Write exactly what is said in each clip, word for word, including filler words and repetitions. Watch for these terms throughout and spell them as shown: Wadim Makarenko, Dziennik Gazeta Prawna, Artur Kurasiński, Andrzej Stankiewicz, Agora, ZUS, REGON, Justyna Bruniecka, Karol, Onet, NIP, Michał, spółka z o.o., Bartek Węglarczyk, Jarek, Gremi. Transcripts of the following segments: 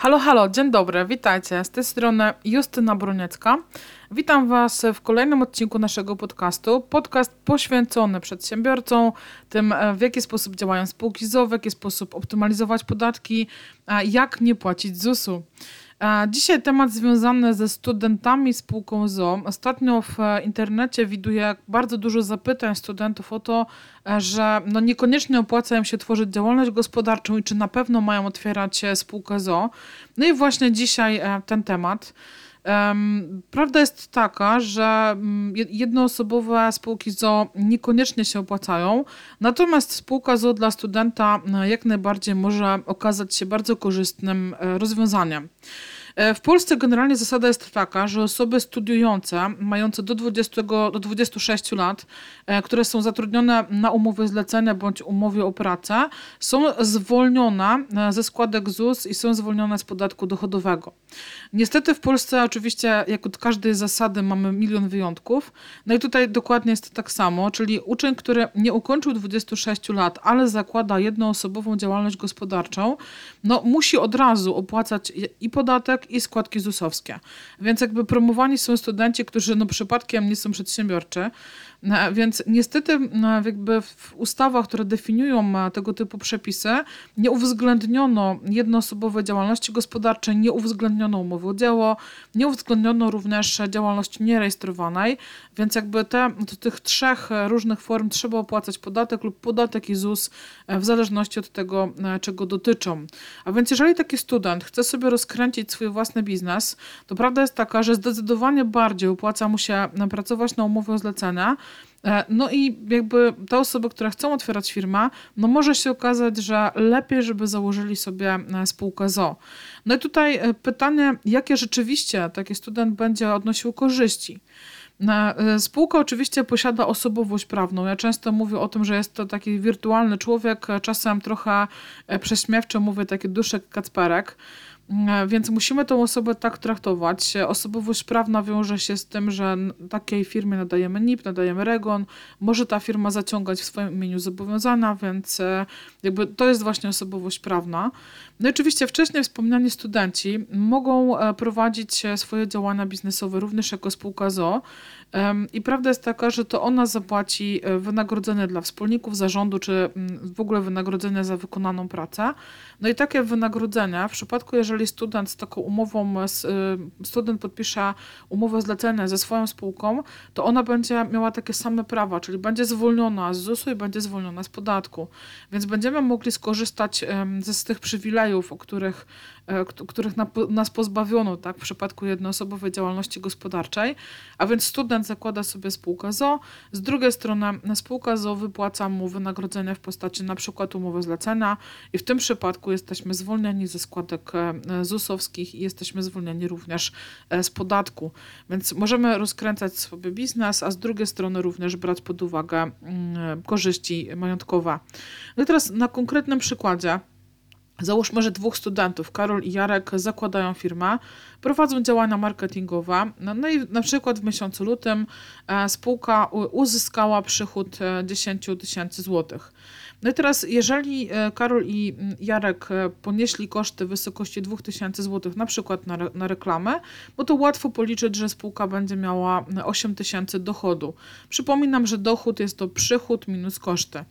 Halo, halo, dzień dobry, witajcie. Z tej strony Justyna Bruniecka. Witam Was w kolejnym odcinku naszego podcastu. Podcast poświęcony przedsiębiorcom, tym w jaki sposób działają spółki z o o, w jaki sposób optymalizować podatki, jak nie płacić zusu. Dzisiaj temat związany ze studentami spółką z o o. Ostatnio w internecie widuję bardzo dużo zapytań studentów o to, że no niekoniecznie opłaca im się tworzyć działalność gospodarczą i czy na pewno mają otwierać spółkę z o o. No i właśnie dzisiaj ten temat. Prawda jest taka, że jednoosobowe spółki z o o niekoniecznie się opłacają, natomiast spółka z o o dla studenta jak najbardziej może okazać się bardzo korzystnym rozwiązaniem. W Polsce generalnie zasada jest taka, że osoby studiujące, mające do dwudziestu do dwudziestu sześciu lat, które są zatrudnione na umowie zlecenia bądź umowie o pracę, są zwolnione ze składek ZUS i są zwolnione z podatku dochodowego. Niestety w Polsce oczywiście, jak od każdej zasady, mamy milion wyjątków. No i tutaj dokładnie jest tak samo, czyli uczeń, który nie ukończył dwudziestu sześciu lat, ale zakłada jednoosobową działalność gospodarczą, no musi od razu opłacać i podatek, i składki zusowskie. Więc jakby promowani są studenci, którzy no przypadkiem nie są przedsiębiorczy. Więc niestety jakby w ustawach, które definiują tego typu przepisy, nie uwzględniono jednoosobowej działalności gospodarczej, nie uwzględniono umowy o dzieło, nie uwzględniono również działalności nierejestrowanej, więc jakby te, do tych trzech różnych form trzeba opłacać podatek lub podatek i ZUS w zależności od tego, czego dotyczą. A więc jeżeli taki student chce sobie rozkręcić swój własny biznes, to prawda jest taka, że zdecydowanie bardziej opłaca mu się pracować na umowę o zlecenia. No i jakby te osoby, które chcą otwierać firmę, no może się okazać, że lepiej, żeby założyli sobie spółkę z o o. No i tutaj pytanie, jakie rzeczywiście taki student będzie odnosił korzyści. Spółka oczywiście posiada osobowość prawną. Ja często mówię o tym, że jest to taki wirtualny człowiek, czasem trochę prześmiewczo mówię, taki duszek kacperek. Więc musimy tą osobę tak traktować. Osobowość prawna wiąże się z tym, że takiej firmie nadajemy N I P, nadajemy REGON, może ta firma zaciągać w swoim imieniu zobowiązania, więc jakby to jest właśnie osobowość prawna. No i oczywiście wcześniej wspomniani studenci mogą prowadzić swoje działania biznesowe również jako spółka z o o i prawda jest taka, że to ona zapłaci wynagrodzenie dla wspólników zarządu, czy w ogóle wynagrodzenie za wykonaną pracę. No i takie wynagrodzenie w przypadku, jeżeli student z taką umową, student podpisze umowę zlecenia ze swoją spółką, to ona będzie miała takie same prawa, czyli będzie zwolniona z zusu i będzie zwolniona z podatku. Więc będziemy mogli skorzystać z tych przywilejów, o których, których nas pozbawiono tak, w przypadku jednoosobowej działalności gospodarczej. A więc student zakłada sobie spółkę z o o, z drugiej strony spółka z o o wypłaca mu wynagrodzenie w postaci na przykład umowy zlecenia i w tym przypadku jesteśmy zwolnieni ze składek zusowskich i jesteśmy zwolnieni również z podatku. Więc możemy rozkręcać sobie biznes, a z drugiej strony również brać pod uwagę korzyści majątkowe. No i teraz na konkretnym przykładzie. Załóżmy, że dwóch studentów, Karol i Jarek, zakładają firmę, prowadzą działania marketingowe. No i na przykład w miesiącu lutym spółka uzyskała przychód dziesięć tysięcy złotych. No i teraz, jeżeli Karol i Jarek ponieśli koszty w wysokości dwa tysiące złotych na przykład na, re, na reklamę, no to łatwo policzyć, że spółka będzie miała osiem tysięcy dochodu. Przypominam, że dochód jest to przychód minus koszty.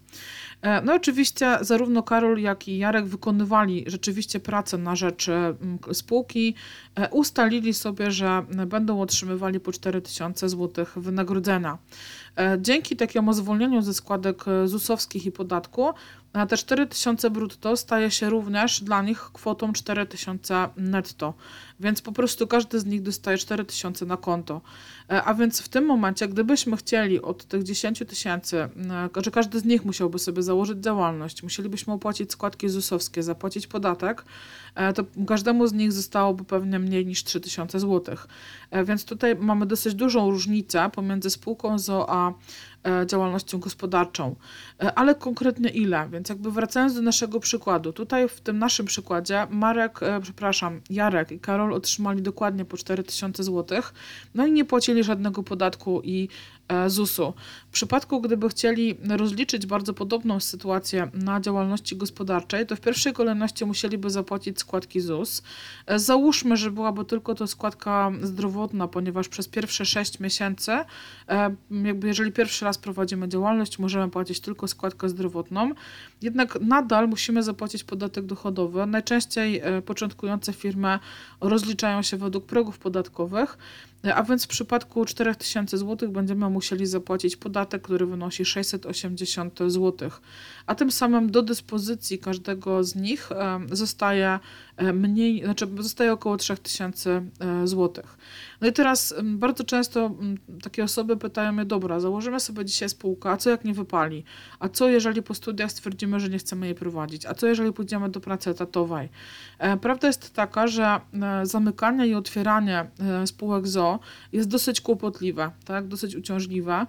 No oczywiście zarówno Karol, jak i Jarek wykonywali rzeczywiście pracę na rzecz spółki, ustalili sobie, że będą otrzymywali po cztery tysiące złotych wynagrodzenia. Dzięki takiemu zwolnieniu ze składek zusowskich i podatku te cztery tysiące brutto staje się również dla nich kwotą cztery tysiące netto, więc po prostu każdy z nich dostaje cztery tysiące na konto. A więc w tym momencie, gdybyśmy chcieli od tych dziesięć tysięcy, że każdy z nich musiałby sobie założyć działalność, musielibyśmy opłacić składki zusowskie, zapłacić podatek, to każdemu z nich zostałoby pewnie mniej niż trzy tysiące złotych. Więc tutaj mamy dosyć dużą różnicę pomiędzy spółką z o o a działalnością gospodarczą, ale konkretnie ile, więc jakby wracając do naszego przykładu, tutaj w tym naszym przykładzie Marek, przepraszam, Jarek i Karol otrzymali dokładnie po cztery tysiące złotych, no i nie płacili żadnego podatku i zusu. W przypadku, gdyby chcieli rozliczyć bardzo podobną sytuację na działalności gospodarczej, to w pierwszej kolejności musieliby zapłacić składki ZUS. Załóżmy, że byłaby tylko to składka zdrowotna, ponieważ przez pierwsze sześć miesięcy, jakby jeżeli pierwszy raz prowadzimy działalność, możemy płacić tylko składkę zdrowotną, jednak nadal musimy zapłacić podatek dochodowy. Najczęściej początkujące firmy rozliczają się według progów podatkowych, a więc w przypadku cztery tysiące złotych będziemy musieli zapłacić podatek, który wynosi sześćset osiemdziesiąt złotych, a tym samym do dyspozycji każdego z nich zostaje mniej, znaczy zostaje około trzy tysiące złotych. No i teraz bardzo często takie osoby pytają mnie, dobra, założymy sobie dzisiaj spółkę, a co jak nie wypali? A co jeżeli po studiach stwierdzimy, że nie chcemy jej prowadzić? A co jeżeli pójdziemy do pracy etatowej? Prawda jest taka, że zamykanie i otwieranie spółek z o o. jest dosyć kłopotliwe, tak? Dosyć uciążliwe.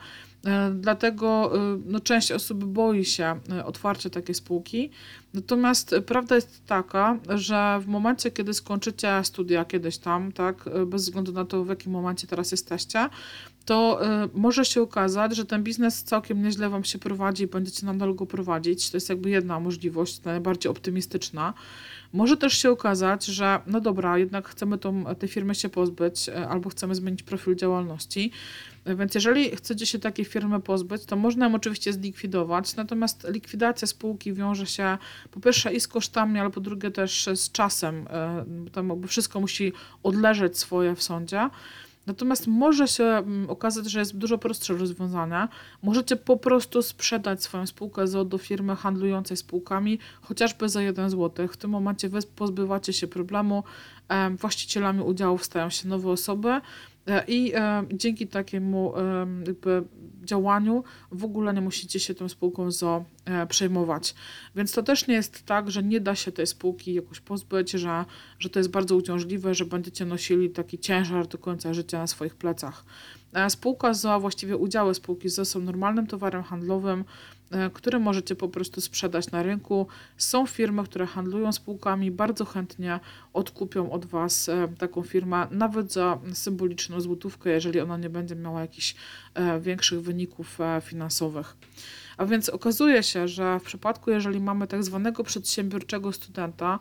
Dlatego no, część osób boi się otwarcia takiej spółki. Natomiast prawda jest taka, że w momencie, kiedy skończycie studia kiedyś tam, tak, bez względu na to, w jakim momencie teraz jesteście, to może się okazać, że ten biznes całkiem nieźle Wam się prowadzi i będziecie nadal go prowadzić. To jest jakby jedna możliwość, najbardziej optymistyczna. Może też się okazać, że no dobra, jednak chcemy tą, tej firmy się pozbyć albo chcemy zmienić profil działalności. Więc jeżeli chcecie się takiej firmy pozbyć, to można ją oczywiście zlikwidować, natomiast likwidacja spółki wiąże się po pierwsze i z kosztami, ale po drugie też z czasem. Tam wszystko musi odleżeć swoje w sądzie. Natomiast może się okazać, że jest dużo prostsze rozwiązanie. Możecie po prostu sprzedać swoją spółkę z o o. do firmy handlującej spółkami, chociażby za jeden złoty. W tym momencie Wy pozbywacie się problemu, właścicielami udziałów stają się nowe osoby i dzięki takiemu jakby działaniu w ogóle nie musicie się tą spółką z o o. przejmować. Więc to też nie jest tak, że nie da się tej spółki jakoś pozbyć, że, że to jest bardzo uciążliwe, że będziecie nosili taki ciężar do końca życia na swoich plecach. Spółka z o o., a właściwie udziały spółki z o o. są normalnym towarem handlowym, który możecie po prostu sprzedać na rynku. Są firmy, które handlują spółkami, bardzo chętnie odkupią od Was taką firmę, nawet za symboliczną złotówkę, jeżeli ona nie będzie miała jakichś większych wyników finansowych. A więc okazuje się, że w przypadku, jeżeli mamy tak zwanego przedsiębiorczego studenta,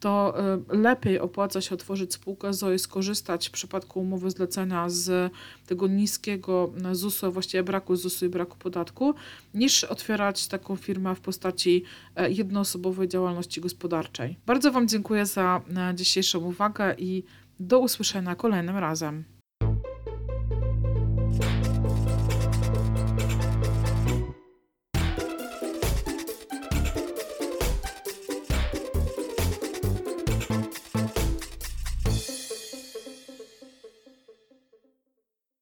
to lepiej opłaca się otworzyć spółkę z o o. i skorzystać w przypadku umowy zlecenia z tego niskiego zusu, a właściwie braku zusu i braku podatku, niż otwierać taką firmę w postaci jednoosobowej działalności gospodarczej. Bardzo Wam dziękuję za dzisiejszą uwagę i do usłyszenia kolejnym razem.